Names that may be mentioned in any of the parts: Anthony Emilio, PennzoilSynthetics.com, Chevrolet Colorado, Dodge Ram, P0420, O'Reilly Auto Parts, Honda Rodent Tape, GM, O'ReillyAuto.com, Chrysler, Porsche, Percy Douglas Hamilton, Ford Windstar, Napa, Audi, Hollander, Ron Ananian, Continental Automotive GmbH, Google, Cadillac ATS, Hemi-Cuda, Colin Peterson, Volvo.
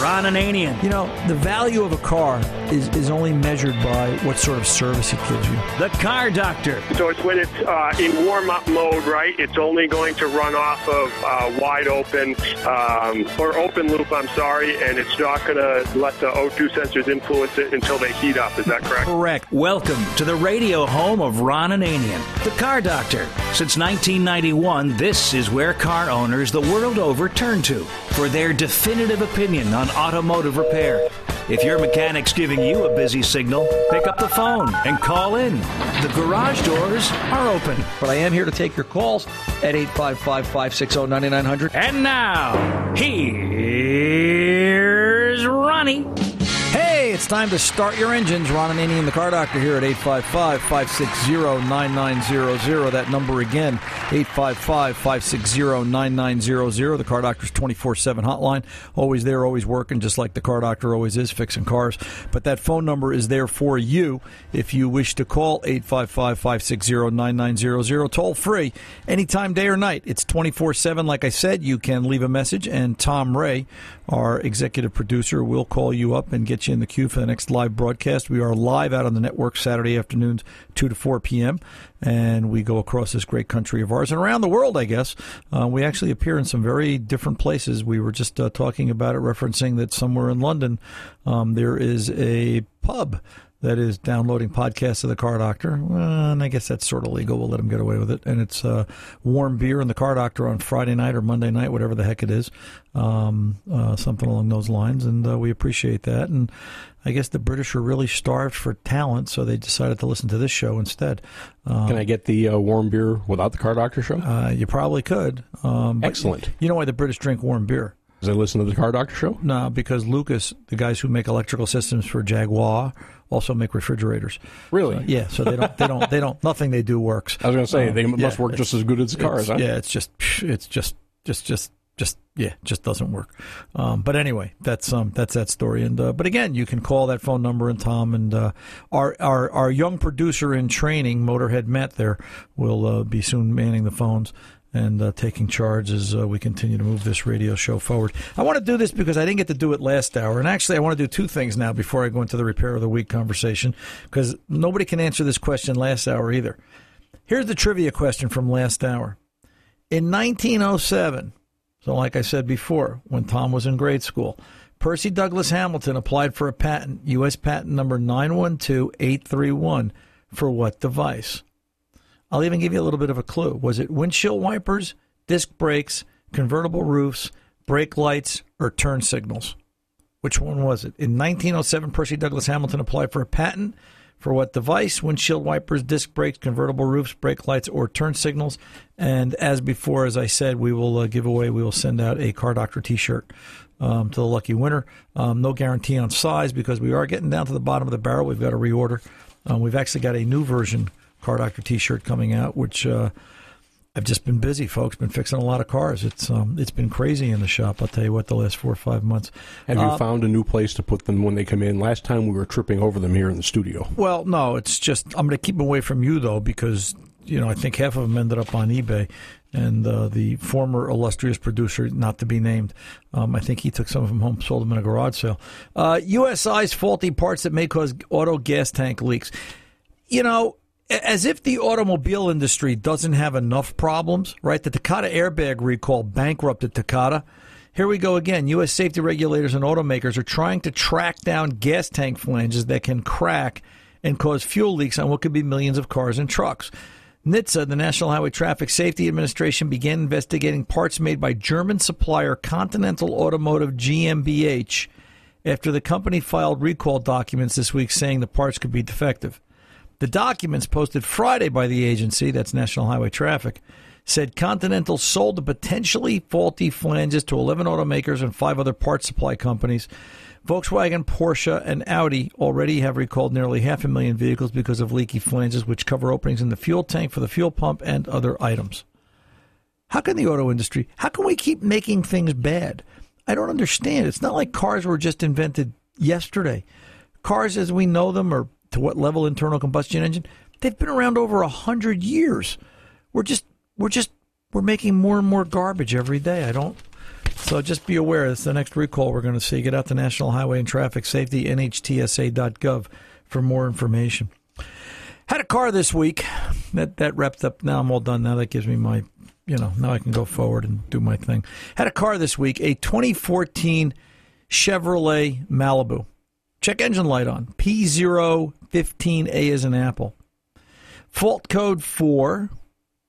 Ron Ananian. You know, the value of a car is only measured by what sort of service it gives you. The Car Doctor. So it's when it's in warm-up mode, right? It's only going to run off of wide open or open loop, I'm sorry, and it's not going to let the O2 sensors influence it until they heat up. Is that correct? Correct. Welcome to the radio home of Ron Ananian, the Car Doctor. Since 1991, this is where car owners the world over turn to for their definitive opinion on automotive repair. If your mechanic's giving you a busy signal, pick up the phone and call in. The garage doors are open. But I am here to take your calls at 855-560-9900. And now, here's Ronnie. Hey, it's time to start your engines. Ron Ananian and the Car Doctor here at 855-560-9900. That number again, 855-560-9900. The Car Doctor's 24/7 hotline. Always there, always working, just like the Car Doctor always is, fixing cars. But that phone number is there for you if you wish to call, 855-560-9900. Toll free, anytime, day or night. It's 24/7. Like I said, you can leave a message, and Tom Ray, our executive producer, will call you up and get you in the queue for the next live broadcast. We are live out on the network Saturday afternoons, 2 to 4 p.m., and we go across this great country of ours and around the world, I guess. We actually appear in some very different places. We were just talking about it, referencing that somewhere in London there is a pub that is downloading podcasts of the Car Doctor. Well, and I guess that's sort of legal. We'll let them get away with it. And it's Warm Beer and the Car Doctor on Friday night or Monday night, whatever the heck it is, something along those lines. And we appreciate that. And I guess the British are really starved for talent, so they decided to listen to this show instead. Can I get the Warm Beer without the Car Doctor show? You probably could. Excellent. You know why the British drink warm beer? Because they listen to the Car Doctor show? No, because Lucas, the guys who make electrical systems for Jaguar, also make refrigerators. Really? So, yeah. So they don't. Nothing they do works. I was going to say they must work just as good as cars. Huh? Yeah. It just doesn't work. But anyway, that's that story. And but again, you can call that phone number, and Tom and our young producer in training, Motorhead Matt, there will be soon manning the phones and taking charge as we continue to move this radio show forward. I want to do this because I didn't get to do it last hour. And actually, I want to do two things now before I go into the Repair of the Week conversation, because nobody can answer this question last hour either. Here's the trivia question from last hour. In 1907, so like I said before, when Tom was in grade school, Percy Douglas Hamilton applied for a patent, U.S. patent number 912831, for what device? I'll even give you a little bit of a clue. Was it windshield wipers, disc brakes, convertible roofs, brake lights, or turn signals? Which one was it? In 1907, Percy Douglas Hamilton applied for a patent for what device? Windshield wipers, disc brakes, convertible roofs, brake lights, or turn signals. And as before, as I said, we will we will send out a Car Doctor T-shirt to the lucky winner. No guarantee on size because we are getting down to the bottom of the barrel. We've got to reorder. We've actually got a new version Car Doctor T-shirt coming out, which I've just been busy, folks. Been fixing a lot of cars. It's been crazy in the shop. I'll tell you what, the last 4 or 5 months. Have you found a new place to put them when they come in? Last time we were tripping over them here in the studio. Well, no, it's just I'm going to keep them away from you, though, because I think half of them ended up on eBay. And the former illustrious producer, not to be named, I think he took some of them home, sold them in a garage sale. USI's faulty parts that may cause auto gas tank leaks. As if the automobile industry doesn't have enough problems, right? The Takata airbag recall bankrupted Takata. Here we go again. U.S. safety regulators and automakers are trying to track down gas tank flanges that can crack and cause fuel leaks on what could be millions of cars and trucks. NHTSA, the National Highway Traffic Safety Administration, began investigating parts made by German supplier Continental Automotive GmbH after the company filed recall documents this week saying the parts could be defective. The documents posted Friday by the agency, that's National Highway Traffic, said Continental sold the potentially faulty flanges to 11 automakers and 5 other parts supply companies. Volkswagen, Porsche, and Audi already have recalled nearly 500,000 vehicles because of leaky flanges, which cover openings in the fuel tank for the fuel pump and other items. How can the auto industry, how can we keep making things bad? I don't understand. It's not like cars were just invented yesterday. Cars as we know them are, to what level internal combustion engine, they've been around over 100 years. We're making more and more garbage every day. I don't So just be aware, it's the next recall we're going to see. Get out to National Highway and Traffic Safety, NHTSA.gov for more information. Had a car this week. That wrapped up. Now I'm all done. Now that gives me my, now I can go forward and do my thing. Had a car this week, a 2014 Chevrolet Malibu. Check engine light on. P0420A as in apple. Fault code for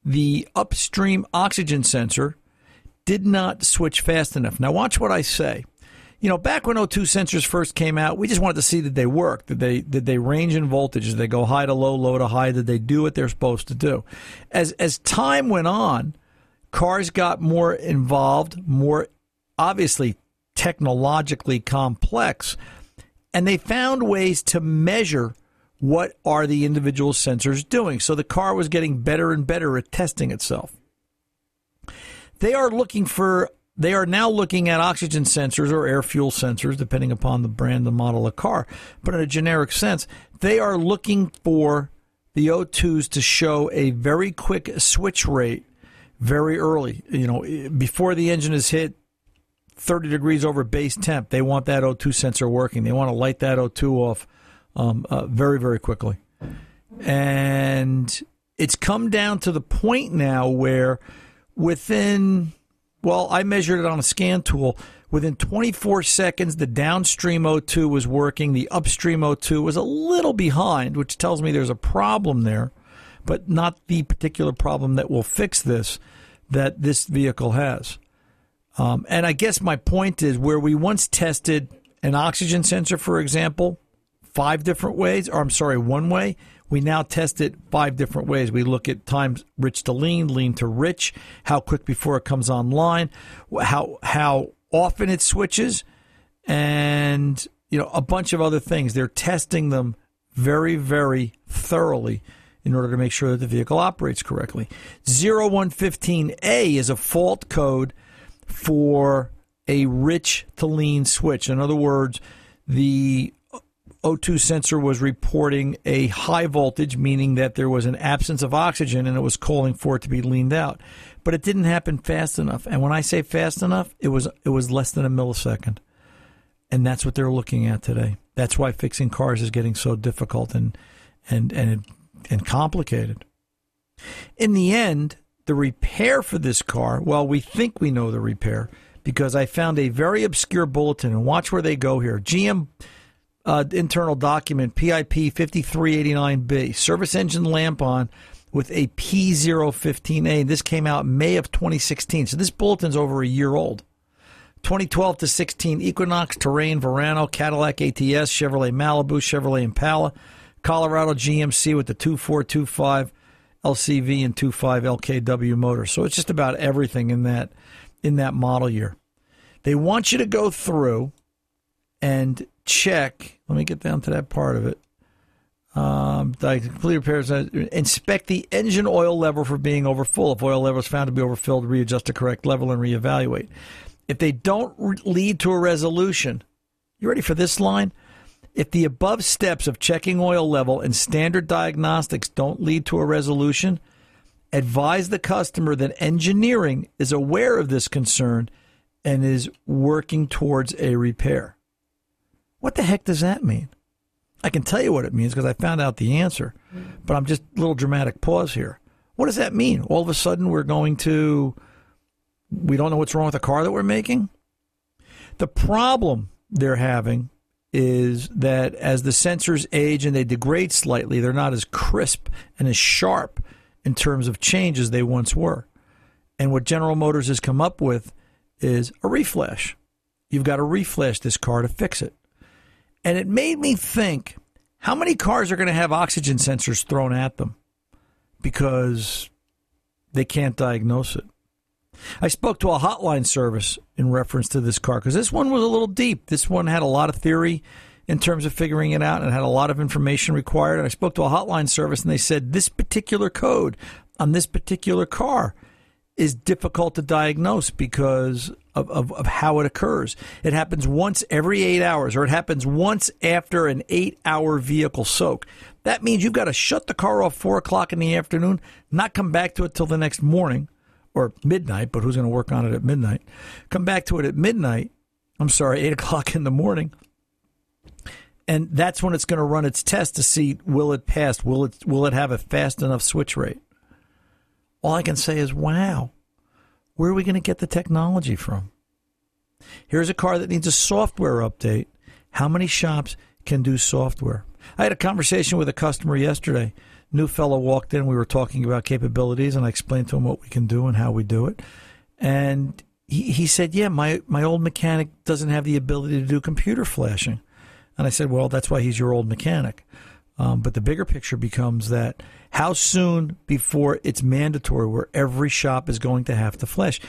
the upstream oxygen sensor did not switch fast enough. Now watch what I say. Back when O2 sensors first came out, we just wanted to see did they work. Did they range in voltage? Did they go high to low, low to high? Did they do what they're supposed to do? As time went on, cars got more involved, more obviously technologically complex, and they found ways to measure what are the individual sensors doing. So the car was getting better and better at testing itself. They are now looking at oxygen sensors or air fuel sensors, depending upon the brand and model of car. But in a generic sense, they are looking for the O2s to show a very quick switch rate very early. Before the engine is hit 30 degrees over base temp, they want that O2 sensor working. They want to light that O2 off very, very quickly. And it's come down to the point now where within... Well, I measured it on a scan tool. Within 24 seconds, the downstream O2 was working. The upstream O2 was a little behind, which tells me there's a problem there, but not the particular problem that will fix this that this vehicle has. And I guess my point is where we once tested an oxygen sensor, for example, one way. We now test it five different ways. We look at time rich to lean, lean to rich, how quick before it comes online, how often it switches, and a bunch of other things. They're testing them very, very thoroughly in order to make sure that the vehicle operates correctly. 0115A is a fault code for a rich to lean switch. In other words, the O2 sensor was reporting a high voltage, meaning that there was an absence of oxygen and it was calling for it to be leaned out. But it didn't happen fast enough. And when I say fast enough, it was less than a millisecond. And that's what they're looking at today. That's why fixing cars is getting so difficult and complicated. In the end, the repair for this car, well, we think we know the repair because I found a very obscure bulletin, and watch where they go here. GM... internal document, PIP 5389B, service engine lamp on with a P0415A. This came out May of 2016, so this bulletin's over a year old. 2012 to 16, Equinox, Terrain, Verano, Cadillac ATS, Chevrolet Malibu, Chevrolet Impala, Colorado GMC with the 2425 LCV and 25 LKW motor. So it's just about everything in that model year. They want you to go through and check, let me get down to that part of it. Complete repairs, inspect the engine oil level for being overfull. If oil level is found to be overfilled, readjust the correct level and reevaluate. If they don't lead to a resolution, you ready for this line? If the above steps of checking oil level and standard diagnostics don't lead to a resolution, advise the customer that engineering is aware of this concern and is working towards a repair. What the heck does that mean? I can tell you what it means because I found out the answer, but I'm just a little dramatic pause here. What does that mean? All of a sudden we don't know what's wrong with the car that we're making? The problem they're having is that as the sensors age and they degrade slightly, they're not as crisp and as sharp in terms of change as they once were. And what General Motors has come up with is a reflash. You've got to reflash this car to fix it. And it made me think, how many cars are going to have oxygen sensors thrown at them because they can't diagnose it? I spoke to a hotline service in reference to this car because this one was a little deep. This one had a lot of theory in terms of figuring it out and had a lot of information required. And I spoke to a hotline service and they said this particular code on this particular car is difficult to diagnose because of how it occurs. It happens once every 8 hours, or it happens once after an 8-hour vehicle soak. That means you've got to shut the car off 4 o'clock in the afternoon, not come back to it till the next morning, or midnight, but who's going to work on it at midnight? Come back to it at midnight, 8 o'clock in the morning. And that's when it's going to run its test to see, will it pass? Will it have a fast enough switch rate? All I can say is, wow, where are we going to get the technology from? Here's a car that needs a software update. How many shops can do software? I had a conversation with a customer yesterday. New fellow walked in. We were talking about capabilities, and I explained to him what we can do and how we do it. And he said, yeah, my old mechanic doesn't have the ability to do computer flashing. And I said, well, that's why he's your old mechanic. But the bigger picture becomes that how soon before it's mandatory where every shop is going to have to flash?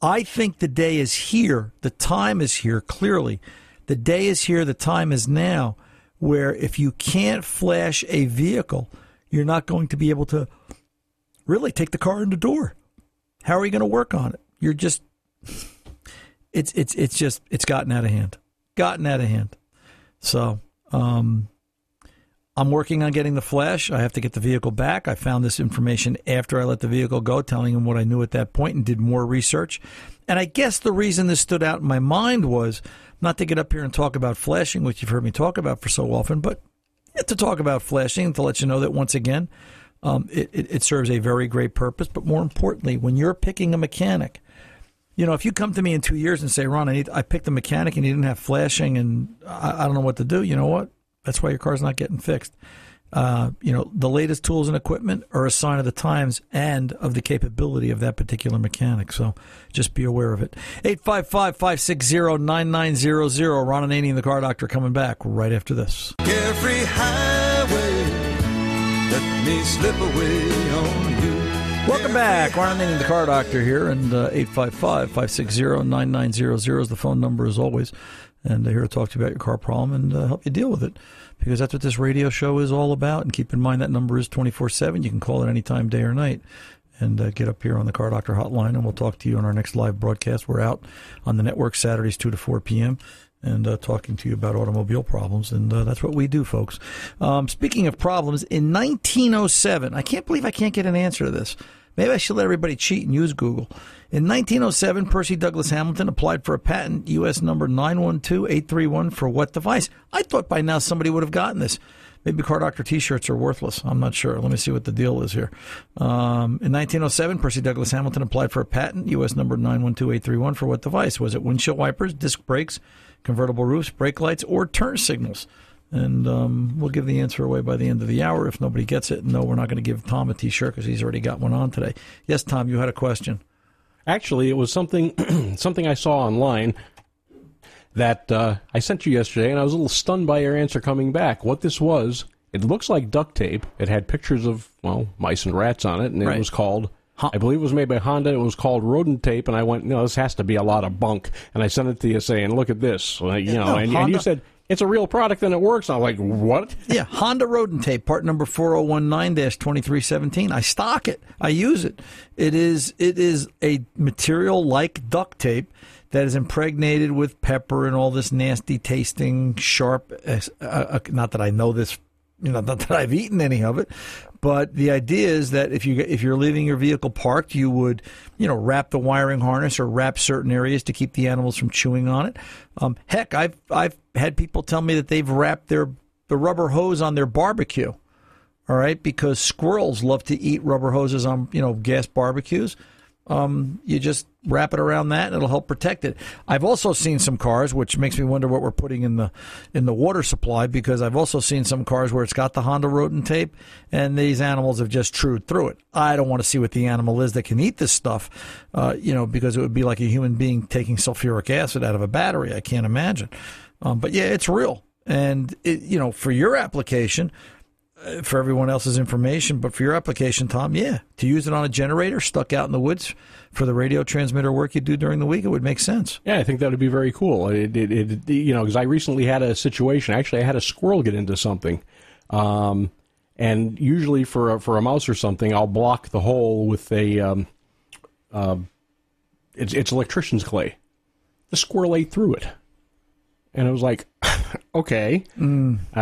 I think the day is here. The time is here, clearly. The day is here. The time is now where if you can't flash a vehicle, you're not going to be able to really take the car in the door. How are you going to work on it? You're just, it's gotten out of hand. So I'm working on getting the flash. I have to get the vehicle back. I found this information after I let the vehicle go, telling him what I knew at that point and did more research. And I guess the reason this stood out in my mind was not to get up here and talk about flashing, which you've heard me talk about for so often, but to talk about flashing and to let you know that once again, it serves a very great purpose. But more importantly, when you're picking a mechanic, you know, if you come to me in 2 years and say, Ron, I picked a mechanic and he didn't have flashing and I don't know what to do, you know what? That's why your car's not getting fixed. You know, the latest tools and equipment are a sign of the times and of the capability of that particular mechanic. So just be aware of it. 855-560-9900. Ron and Annie, the Car Doctor, coming back right after this. Every highway, let me slip away on you. Welcome back. Ron Ananian, the Car Doctor here, and 855-560-9900 is the phone number as always. And they're here to talk to you about your car problem and help you deal with it, because that's what this radio show is all about. And keep in mind that number is 24/7. You can call it any time, day or night, and get up here on the Car Doctor hotline, and we'll talk to you on our next live broadcast. We're out on the network Saturdays 2 to 4 p.m., and talking to you about automobile problems, and that's what we do, folks. Speaking of problems, in 1907, I can't believe I can't get an answer to this. Maybe I should let everybody cheat and use Google. In 1907, Percy Douglas Hamilton applied for a patent, U.S. number 912831, for what device? I thought by now somebody would have gotten this. Maybe Car Doctor T-shirts are worthless. I'm not sure. Let me see what the deal is here. In 1907, Percy Douglas Hamilton applied for a patent, U.S. number 912831, for what device? Was it windshield wipers, disc brakes, convertible roofs, brake lights, or turn signals? And we'll give the answer away by the end of the hour if nobody gets it. No, we're not going to give Tom a T-shirt because he's already got one on today. Yes, Tom, you had a question. Actually, it was something I saw online that I sent you yesterday, and I was a little stunned by your answer coming back. What this was, it looks like duct tape. It had pictures of, well, mice and rats on it, and It was called... I believe it was made by Honda. It was called Rodent Tape, and I went, no, this has to be a lot of bunk. And I sent it to you saying, look at this. And you said, it's a real product and it works. I'm like, what? Yeah, Honda Rodent Tape, part number 4019-2317. I stock it. I use it. It is a material like duct tape that is impregnated with pepper and all this nasty tasting, sharp, not that I know this, not that I've eaten any of it. But the idea is that if you're leaving your vehicle parked, you would, wrap the wiring harness or wrap certain areas to keep the animals from chewing on it. Heck, I've had people tell me that they've wrapped the rubber hose on their barbecue, all right, because squirrels love to eat rubber hoses on, gas barbecues. You just wrap it around that, and it'll help protect it. I've also seen some cars, which makes me wonder what we're putting in the water supply, because I've also seen some cars where it's got the Honda Rodent Tape, and these animals have just chewed through it. I don't want to see what the animal is that can eat this stuff, because it would be like a human being taking sulfuric acid out of a battery. I can't imagine. But yeah, it's real, and for your application. For everyone else's information, but for your application, Tom, yeah, to use it on a generator stuck out in the woods for the radio transmitter work you do during the week, it would make sense. Yeah, I think that would be very cool. Because I recently had a situation. Actually, I had a squirrel get into something, and usually for a mouse or something, I'll block the hole with a it's electrician's clay. The squirrel ate through it, and I was like. Okay, maybe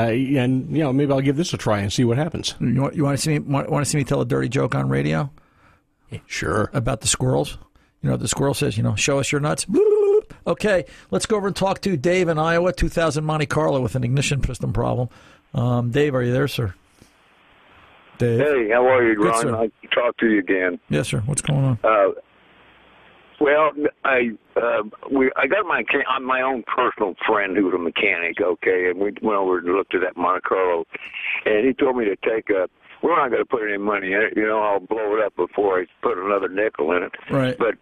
I'll give this a try and see what happens. You want to see me tell a dirty joke on radio? Sure. About the squirrels. You know, the squirrel says, you know, show us your nuts. Okay, let's go over and talk to Dave in Iowa, 2000 Monte Carlo with an ignition system problem. Dave, are you there, sir? Dave. Hey, how are you, Ron? Good, nice to talk to you again. Yes, sir. What's going on? Well, I got my own personal friend who's a mechanic, okay, and we went over and looked at that Monte Carlo, and he told me to take a, we're not going to put any money in it, you know, I'll blow it up before I put another nickel in it. Right. But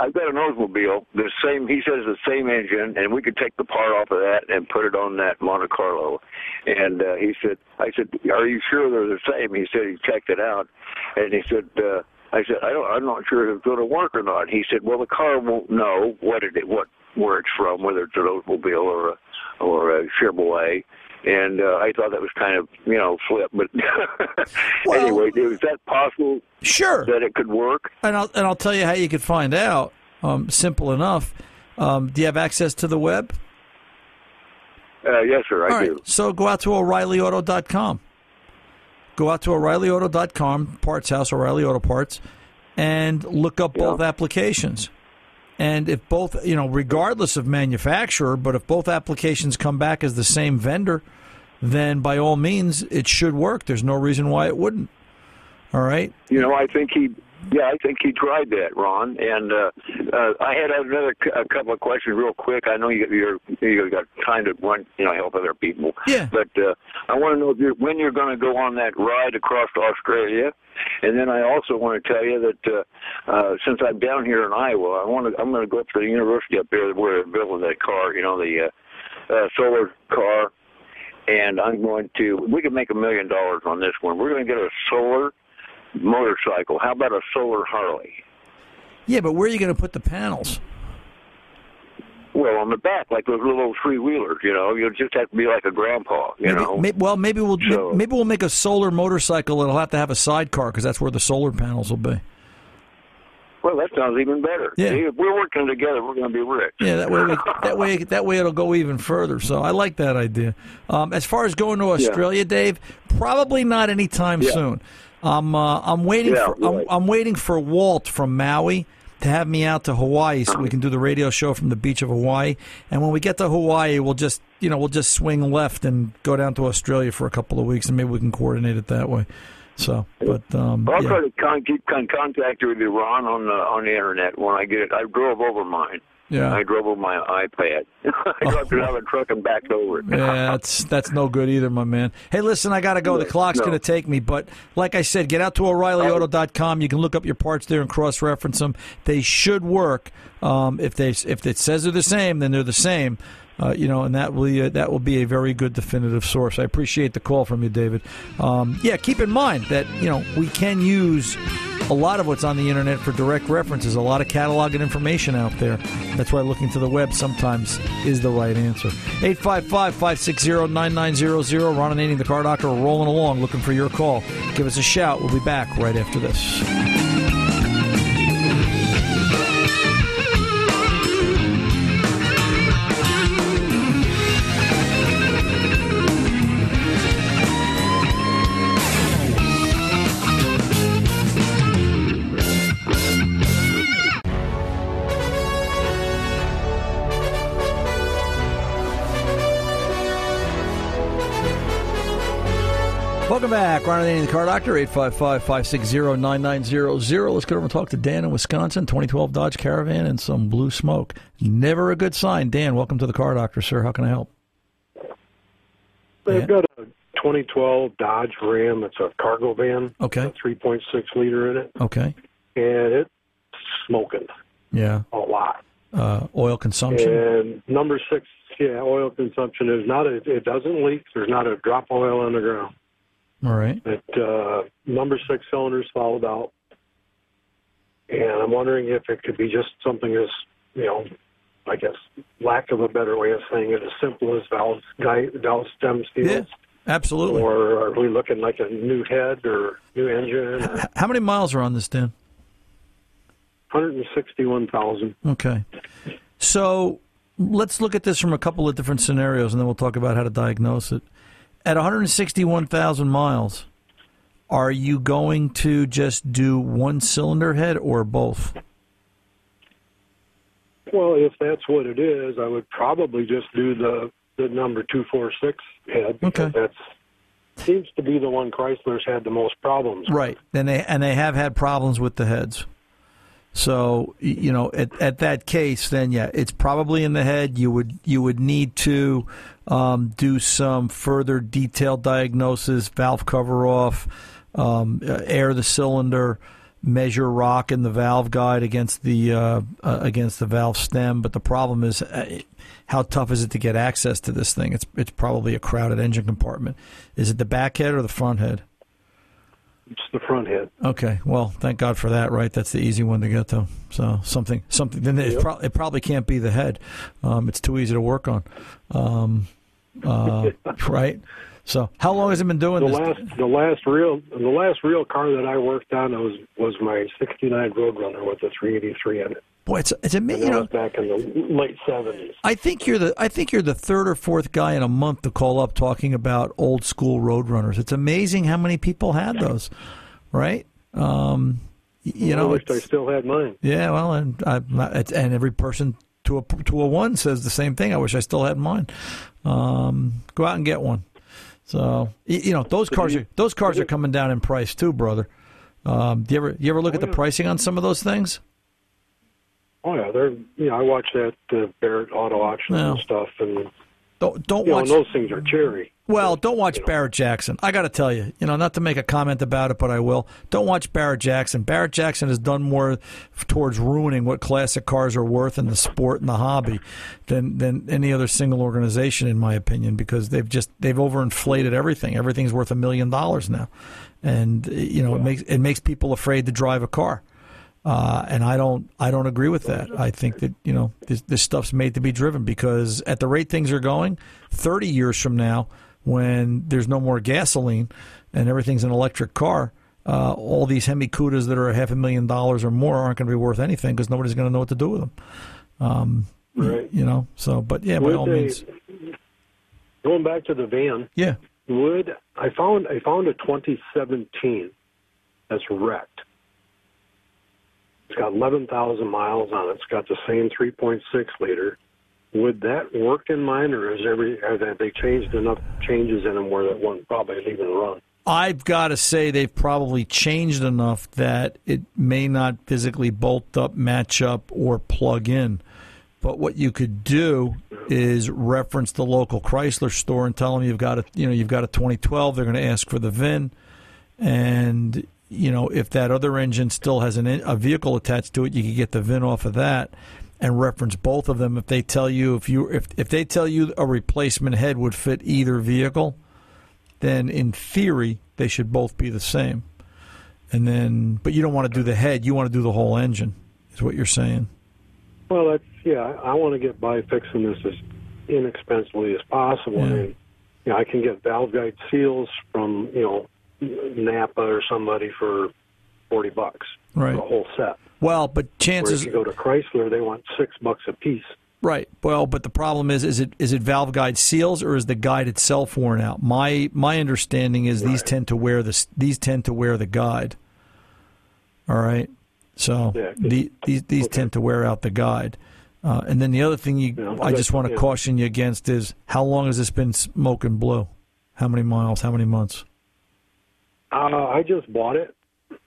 I've got an Oldsmobile, the same, he says the same engine, and we could take the part off of that and put it on that Monte Carlo. And he said, I said, are you sure they're the same? He said, he checked it out, and he said, I said, I'm not sure if it's going to work or not. He said, well, the car won't know where it's from, whether it's an Oldsmobile or a Chevrolet. And I thought that was kind of, you know, flip. But well, anyway, is that possible? Sure. That it could work? And I'll tell you how you could find out. Simple enough. Do you have access to the web? Yes, sir, I do. Right. So go out to O'ReillyAuto.com. Go out to O'ReillyAuto.com, Parts House, O'Reilly Auto Parts, and look up both applications. And if both, you know, regardless of manufacturer, but if both applications come back as the same vendor, then by all means, it should work. There's no reason why it wouldn't. All right? You know, I think he tried that, Ron. And I had another couple of questions real quick. I know you got time to run, you know, help other people. Yeah. But I want to know when you're going to go on that ride across to Australia. And then I also want to tell you that since I'm down here in Iowa, I'm going to go up to the university up there where they're building that car, you know, the solar car. And we could make $1 million on this one. We're going to get a solar motorcycle. How about a solar Harley? Yeah, but where are you going to put the panels? Well, on the back, like those little old three-wheelers, you know. You'll just have to be like a grandpa, you know. Maybe we'll make a solar motorcycle. It'll have to have a sidecar because that's where the solar panels will be. Well, that sounds even better. Yeah. See, if we're working together, we're going to be rich. Yeah, that way it'll go even further. So I like that idea. As far as going to Australia, Dave, probably not anytime soon. I'm waiting for Walt from Maui to have me out to Hawaii so we can do the radio show from the beach of Hawaii. And when we get to Hawaii, we'll just swing left and go down to Australia for a couple of weeks, and maybe we can coordinate it that way. So, but I'll try to keep contact with you, Ron, on the internet when I get it. I drove over mine. Yeah, I drove over my iPad. I dropped it out of the truck and backed over it. Yeah, that's no good either, my man. Hey, listen, I got to go. The clock's going to take me. But like I said, get out to O'ReillyAuto.com. You can look up your parts there and cross-reference them. They should work. If it says they're the same, then they're the same. You know, and that will be a very good definitive source. I appreciate the call from you, David. Keep in mind that, you know, we can use a lot of what's on the internet for direct references, a lot of catalog and information out there. That's why looking to the web sometimes is the right answer. 855-560-9900. Ron and Annie, the Car Doctor, are rolling along looking for your call. Give us a shout. We'll be back right after this. Welcome back. Ron Ananian, the Car Doctor, 855-560-9900. Let's go over and talk to Dan in Wisconsin, 2012 Dodge Caravan and some blue smoke. Never a good sign. Dan, welcome to the Car Doctor, sir. How can I help? I've got a 2012 Dodge Ram. It's a cargo van. Okay. It's got 3.6 liter in it. Okay. And it's smoking. Yeah. A lot. Oil consumption. And number 6, oil consumption. It doesn't leak. There's not a drop of oil on the ground. All right. But number 6 cylinder's fouled out, and I'm wondering if it could be just something as, you know, I guess, lack of a better way of saying it, as simple as valve stem seals. Yeah, absolutely. Or are we looking like a new head or new engine? Or... How many miles are on this, Dan? 161,000. Okay. So let's look at this from a couple of different scenarios, and then we'll talk about how to diagnose it. At 161,000 miles, Are you going to just do one cylinder head or both? Well, if that's what it is, I would probably just do the number 246 head, because that's seems to be the one Chrysler's had the most problems with. Right, and they have had problems with the heads. So, you know, at that case, then, yeah, it's probably in the head. You would need to do some further detailed diagnosis, valve cover off, air the cylinder, measure rock in the valve guide against the valve stem. But the problem is, how tough is it to get access to this thing? It's probably a crowded engine compartment. Is it the back head or the front head? It's the front head. Okay. Well, thank God for that, right? That's the easy one to get to. So something. Then it probably can't be the head. It's too easy to work on, right? So, how long has it been doing this? The last real car that I worked on was my '69 Roadrunner with a 383 in it. Boy, it's amazing. You know, back in the late '70s. I think you're the third or fourth guy in a month to call up talking about old school Roadrunners. It's amazing how many people had those, right? I wish I still had mine. Yeah, well, and every person to a one says the same thing. I wish I still had mine. Go out and get one. So you know those cars are coming down in price too, brother. Do you ever look at the pricing on some of those things? Oh yeah, I watch that Barrett Auto Auction and stuff, and don't watch those things are cherry. Well, don't watch Barrett Jackson. I got to tell you, not to make a comment about it, but I will. Don't watch Barrett Jackson. Barrett Jackson has done more towards ruining what classic cars are worth in the sport and the hobby than any other single organization, in my opinion, because they've overinflated everything. Everything's worth $1 million now, and it makes people afraid to drive a car. And I don't agree with that. I think that this stuff's made to be driven, because at the rate things are going, 30 years from now, when there's no more gasoline and everything's an electric car, all these Hemi-Cudas that are $500,000 or more aren't going to be worth anything, because nobody's going to know what to do with them. Right. So, but yeah, by all means. Going back to the van. Yeah. I found a 2017 that's wrecked. It's got 11,000 miles on it. It's got the same 3.6 liter. Would that work in mine, or have they changed enough changes in them where that one probably is even run? I've got to say they've probably changed enough that it may not physically bolt up, match up, or plug in. But what you could do is reference the local Chrysler store and tell them you've got a 2012. They're going to ask for the VIN, and if that other engine still has a vehicle attached to it, you can get the VIN off of that and reference both of them. If they tell you if they tell you a replacement head would fit either vehicle, then in theory they should both be the same. And then, but you don't want to do the head; you want to do the whole engine, is what you're saying. Well, I want to get by fixing this as inexpensively as possible. Yeah. And I can get valve guide seals from Napa or somebody for $40, right? The whole set. Well, but chances, whereas you go to Chrysler, they want $6 a piece. Right. Well, but the problem is it valve guide seals, or is the guide itself worn out? My understanding is these tend to wear the guide. All right. So these tend to wear out the guide. And then the other thing I just want to caution you against is, how long has this been smoking blue? How many miles? How many months? I just bought it.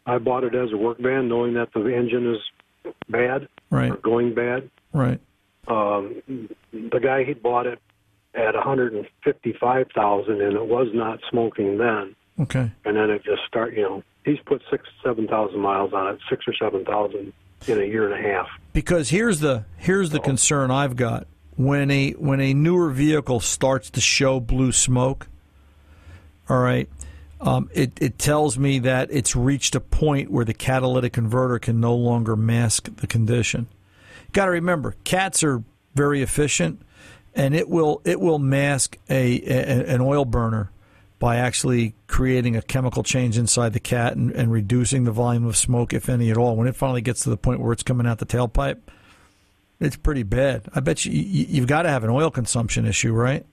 I bought it as a work van, knowing that the engine is bad, right, or going bad. Right. The guy, he bought it at $155,000, and it was not smoking then. Okay. And then it just he's put 6,000 to 7,000 miles on it, 6,000 or 7,000 in a year and a half. Because here's the concern I've got. When a newer vehicle starts to show blue smoke, all right, it tells me that it's reached a point where the catalytic converter can no longer mask the condition. Got to remember, cats are very efficient, and it will mask an oil burner by actually creating a chemical change inside the cat and reducing the volume of smoke, if any at all. When it finally gets to the point where it's coming out the tailpipe, it's pretty bad. I bet you've got to have an oil consumption issue, right?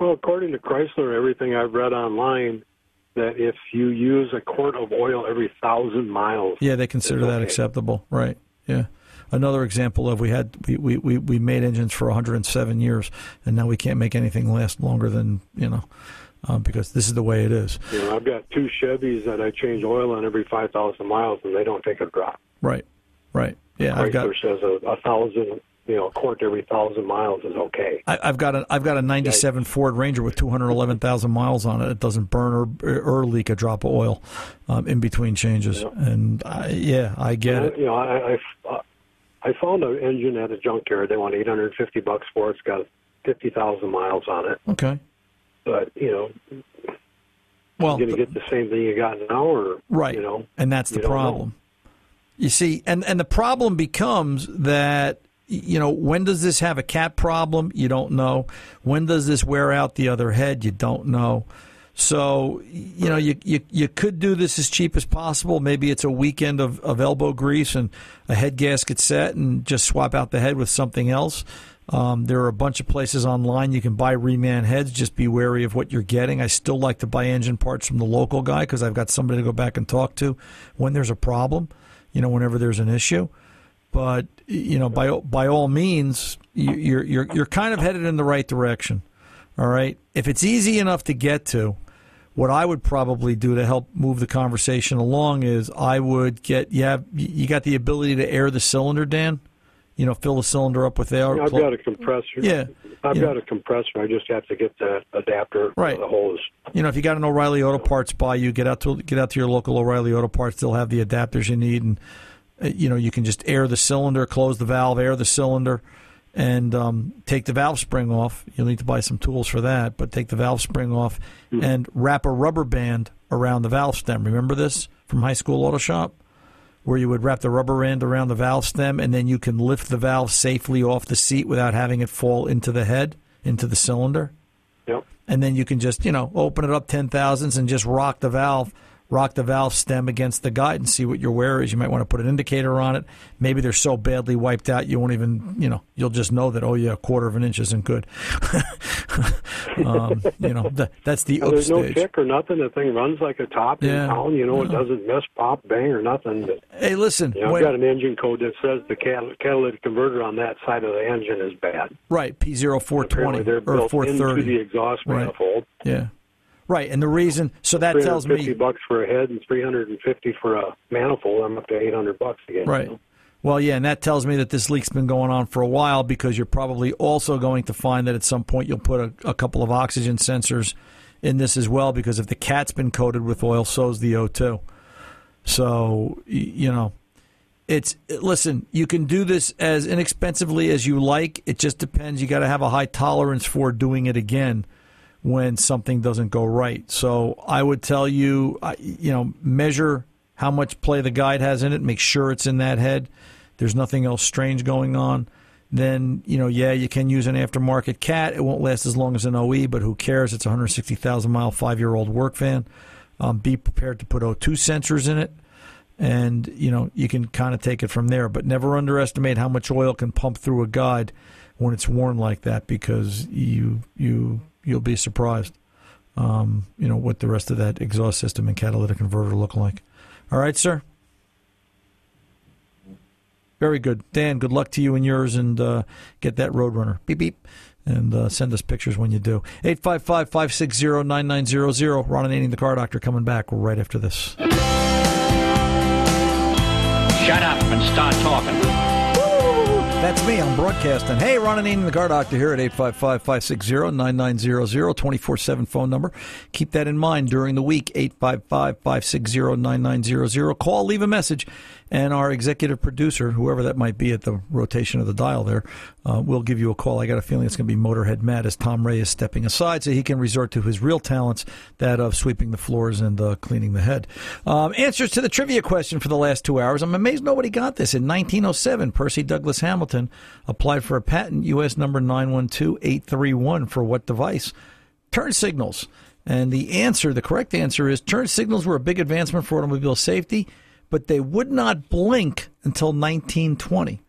Well, according to Chrysler, everything I've read online, that if you use a quart of oil every 1,000 miles. Yeah, they consider that acceptable. Right, yeah. Another example of we made engines for 107 years, and now we can't make anything last longer than, because this is the way it is. You know, I've got two Chevys that I change oil on every 5,000 miles, and they don't take a drop. Right. Yeah, Chrysler says a 1,000. A quart every 1,000 miles is okay. I've got a 97 Ford Ranger with 211,000 miles on it. It doesn't burn or leak a drop of oil in between changes. Yeah. And I get it. I found an engine at a junkyard. They want $850 for it. It's got 50,000 miles on it. Okay, but you're going to get the same thing you got now, or right? And that's the problem. You see, and the problem becomes that. When does this have a cat problem? You don't know. When does this wear out the other head? You don't know. So, you could do this as cheap as possible. Maybe it's a weekend of elbow grease and a head gasket set and just swap out the head with something else. There are a bunch of places online you can buy reman heads. Just be wary of what you're getting. I still like to buy engine parts from the local guy because I've got somebody to go back and talk to when there's a problem, whenever there's an issue. But by all means, you're kind of headed in the right direction. All right, if it's easy enough to get to, what I would probably do to help move the conversation along is I would get you got the ability to air the cylinder, Dan. Fill the cylinder up with air. I've got a compressor. Yeah, I've got a compressor. I just have to get the adapter for the hose. If you got an O'Reilly Auto Parts by you, get out to your local O'Reilly Auto Parts. They'll have the adapters you need and. You can just air the cylinder, close the valve, air the cylinder, and take the valve spring off. You'll need to buy some tools for that, but take the valve spring off and wrap a rubber band around the valve stem. Remember this from high school auto shop where you would wrap the rubber band around the valve stem, and then you can lift the valve safely off the seat without having it fall into the head, into the cylinder. Yep. And then you can just, open it up 0.010 and just rock the valve stem against the guide and see what your wear is. You might want to put an indicator on it. Maybe they're so badly wiped out you won't even, you'll just know that, a quarter of an inch isn't good. That's the oops There's no stage. Kick or nothing. The thing runs like a top in town. It doesn't mess, pop, bang, or nothing. But, hey, listen. I've got an engine code that says the catalytic converter on that side of the engine is bad. Right, P0420 or 430. Into the exhaust manifold. Yeah. Right, and the reason so that tells me $50 for a head and $350 for a manifold. I'm up to $800 again. Right. Well, yeah, and that tells me that this leak's been going on for a while because you're probably also going to find that at some point you'll put a couple of oxygen sensors in this as well because if the cat's been coated with oil, so's the O2. So listen, you can do this as inexpensively as you like. It just depends. You got to have a high tolerance for doing it again. When something doesn't go right. So I would tell you, measure how much play the guide has in it. Make sure it's in that head. There's nothing else strange going on. Then, you can use an aftermarket cat. It won't last as long as an OE, but who cares? It's a 160,000-mile, 5-year-old work van. Be prepared to put O2 sensors in it. And, you can kind of take it from there. But never underestimate how much oil can pump through a guide when it's worn like that because you'll be surprised, what the rest of that exhaust system and catalytic converter look like. All right, sir? Very good. Dan, good luck to you and yours, and get that Roadrunner. Beep, beep. And send us pictures when you do. 855-560-9900. Ron Ananian, the Car Doctor, coming back right after this. Shut up and start talking. That's me. I'm broadcasting. Hey, Ron Ananian, the Car Doctor here at 855-560-9900, 24/7 phone number. Keep that in mind during the week, 855-560-9900. Call, leave a message, and our executive producer, whoever that might be at the rotation of the dial there, will give you a call. I got a feeling it's going to be Motorhead Matt as Tom Ray is stepping aside so he can resort to his real talents, that of sweeping the floors and cleaning the head. Answers to the trivia question for the last 2 hours. I'm amazed nobody got this. In 1907, Percy Douglas Hamilton applied for a patent, U.S. number 912831, for what device? Turn signals. And the correct answer is turn signals were a big advancement for automobile safety, but they would not blink until 1920.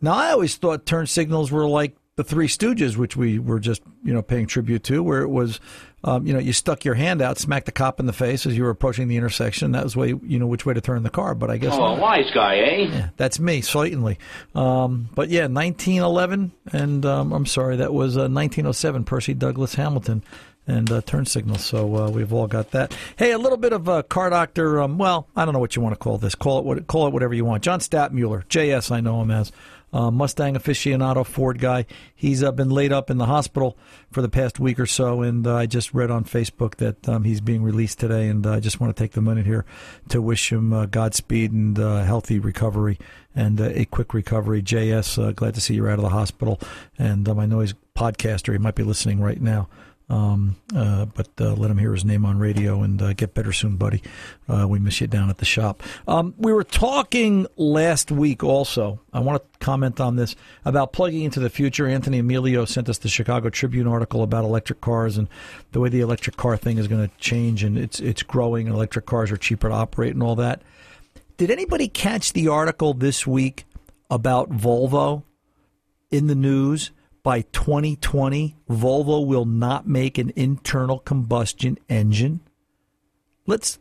Now, I always thought turn signals were like the Three Stooges, which we were just, paying tribute to, where it was, you stuck your hand out, smacked the cop in the face as you were approaching the intersection. That was way, which way to turn the car. But I guess, oh, a wise guy, eh? Yeah, that's me, certainly. But yeah, 1911, and I'm sorry, that was 1907. Percy Douglas Hamilton and turn signals. So we've all got that. Hey, a little bit of Car Doctor. I don't know what you want to call this. Call it whatever you want. John Stattmuller, JS, I know him as. Mustang aficionado, Ford guy. He's been laid up in the hospital for the past week or so, and I just read on Facebook that he's being released today, and I just want to take the minute here to wish him Godspeed and healthy recovery and a quick recovery. JS, glad to see you're out of the hospital, and I know he's a podcaster. He might be listening right now. But let him hear his name on radio and get better soon, buddy. We miss you down at the shop. We were talking last week also, I want to comment on this, about plugging into the future. Anthony Emilio sent us the Chicago Tribune article about electric cars and the way the electric car thing is going to change, and it's growing, and electric cars are cheaper to operate and all that. Did anybody catch the article this week about Volvo in the news? By 2020, Volvo will not make an internal combustion engine. Let's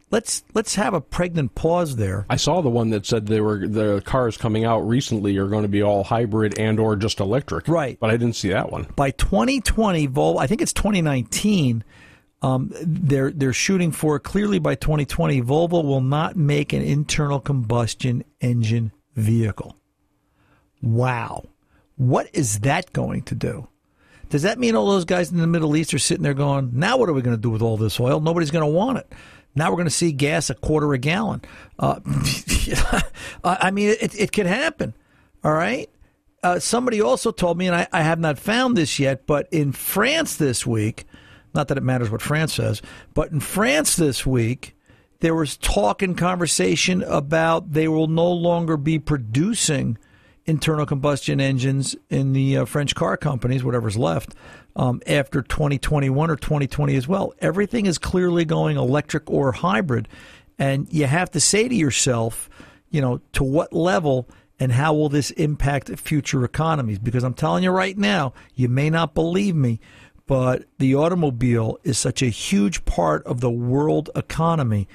have a pregnant pause there. I saw the one that said the cars coming out recently are going to be all hybrid and or just electric. Right, but I didn't see that one. By 2020, Volvo. I think it's 2019. They're shooting for clearly by 2020. Volvo will not make an internal combustion engine vehicle. Wow. What is that going to do? Does that mean all those guys in the Middle East are sitting there going, now what are we going to do with all this oil? Nobody's going to want it. Now we're going to see gas $0.25 a gallon. I mean, it could happen, all right? Somebody also told me, and I have not found this yet, but in France this week, not that it matters what France says, but in France this week, there was talk and conversation about they will no longer be producing internal combustion engines in the French car companies, whatever's left, after 2021 or 2020 as well. Everything is clearly going electric or hybrid, and you have to say to yourself, to what level and how will this impact future economies? Because I'm telling you right now, you may not believe me, but the automobile is such a huge part of the world economy.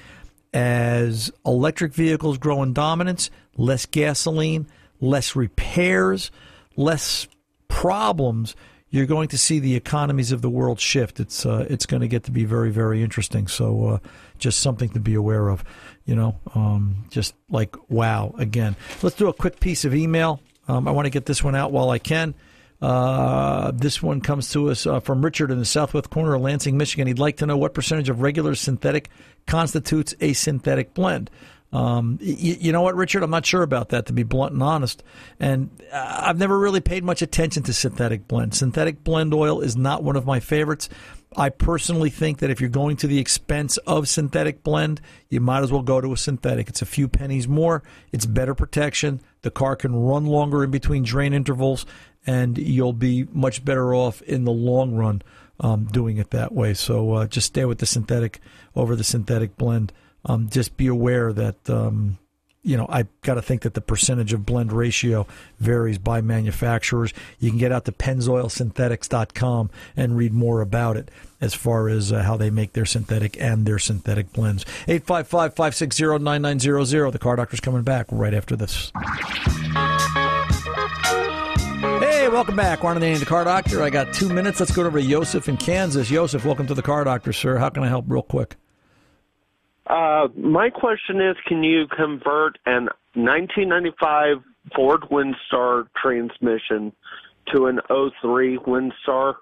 As electric vehicles grow in dominance, less gasoline, less repairs, less problems, you're going to see the economies of the world shift. It's going to get to be very, very interesting. So just something to be aware of, just like, wow, again. Let's do a quick piece of email. I want to get this one out while I can. This one comes to us from Richard in the southwest corner of Lansing, Michigan. He'd like to know what percentage of regular synthetic constitutes a synthetic blend. You know what, Richard? I'm not sure about that, to be blunt and honest. And I've never really paid much attention to synthetic blend. Synthetic blend oil is not one of my favorites. I personally think that if you're going to the expense of synthetic blend, you might as well go to a synthetic. It's a few pennies more. It's better protection. The car can run longer in between drain intervals, and you'll be much better off in the long run doing it that way. So just stay with the synthetic over the synthetic blend. Just be aware that, I've got to think that the percentage of blend ratio varies by manufacturers. You can get out to PennzoilSynthetics.com and read more about it as far as how they make their synthetic and their synthetic blends. 855-560-9900. The Car Doctor's coming back right after this. Hey, welcome back. Ron Ananian, The Car Doctor. I got 2 minutes. Let's go over to Joseph in Kansas. Joseph, welcome to The Car Doctor, sir. How can I help real quick? My question is, can you convert an 1995 Ford Windstar transmission to an 03 Windstar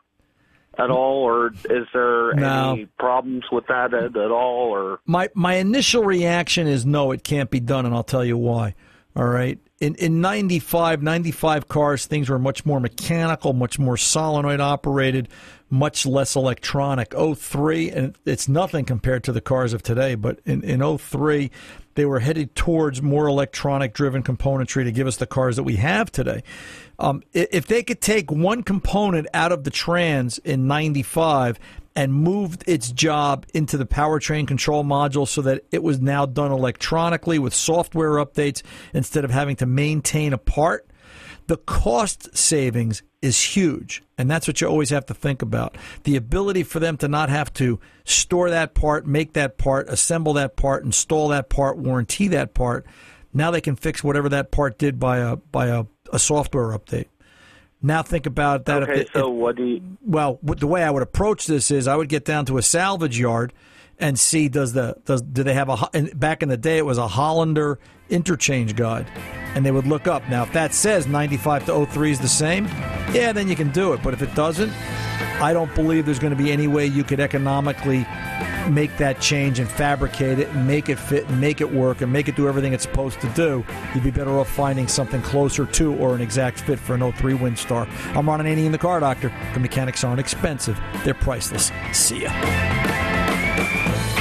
at all, or is there any problems with that at all? Or my initial reaction is no, it can't be done, and I'll tell you why. All right. In 95 cars, things were much more mechanical, much more solenoid operated, much less electronic. 03, and it's nothing compared to the cars of today, but in 03, they were headed towards more electronic-driven componentry to give us the cars that we have today. If they could take one component out of the trans in 95 and moved its job into the powertrain control module so that it was now done electronically with software updates instead of having to maintain a part, The cost savings is huge, and that's what you always have to think about. The ability for them to not have to store that part, make that part, assemble that part, install that part, warranty that part. Now they can fix whatever that part did by a software update. Now think about that. Okay, well, the way I would approach this is I would get down to a salvage yard and see do they have a, back in the day it was a Hollander interchange guide, and they would look up. Now if that says 95 to 03 is the same, yeah, then you can do it. But if it doesn't, I don't believe there's going to be any way you could economically make that change and fabricate it and make it fit and make it work and make it do everything it's supposed to do. You'd be better off finding something closer to or an exact fit for an 03 Windstar. I'm Ron Ananian, the Car Doctor. The mechanics aren't expensive. They're priceless. See ya.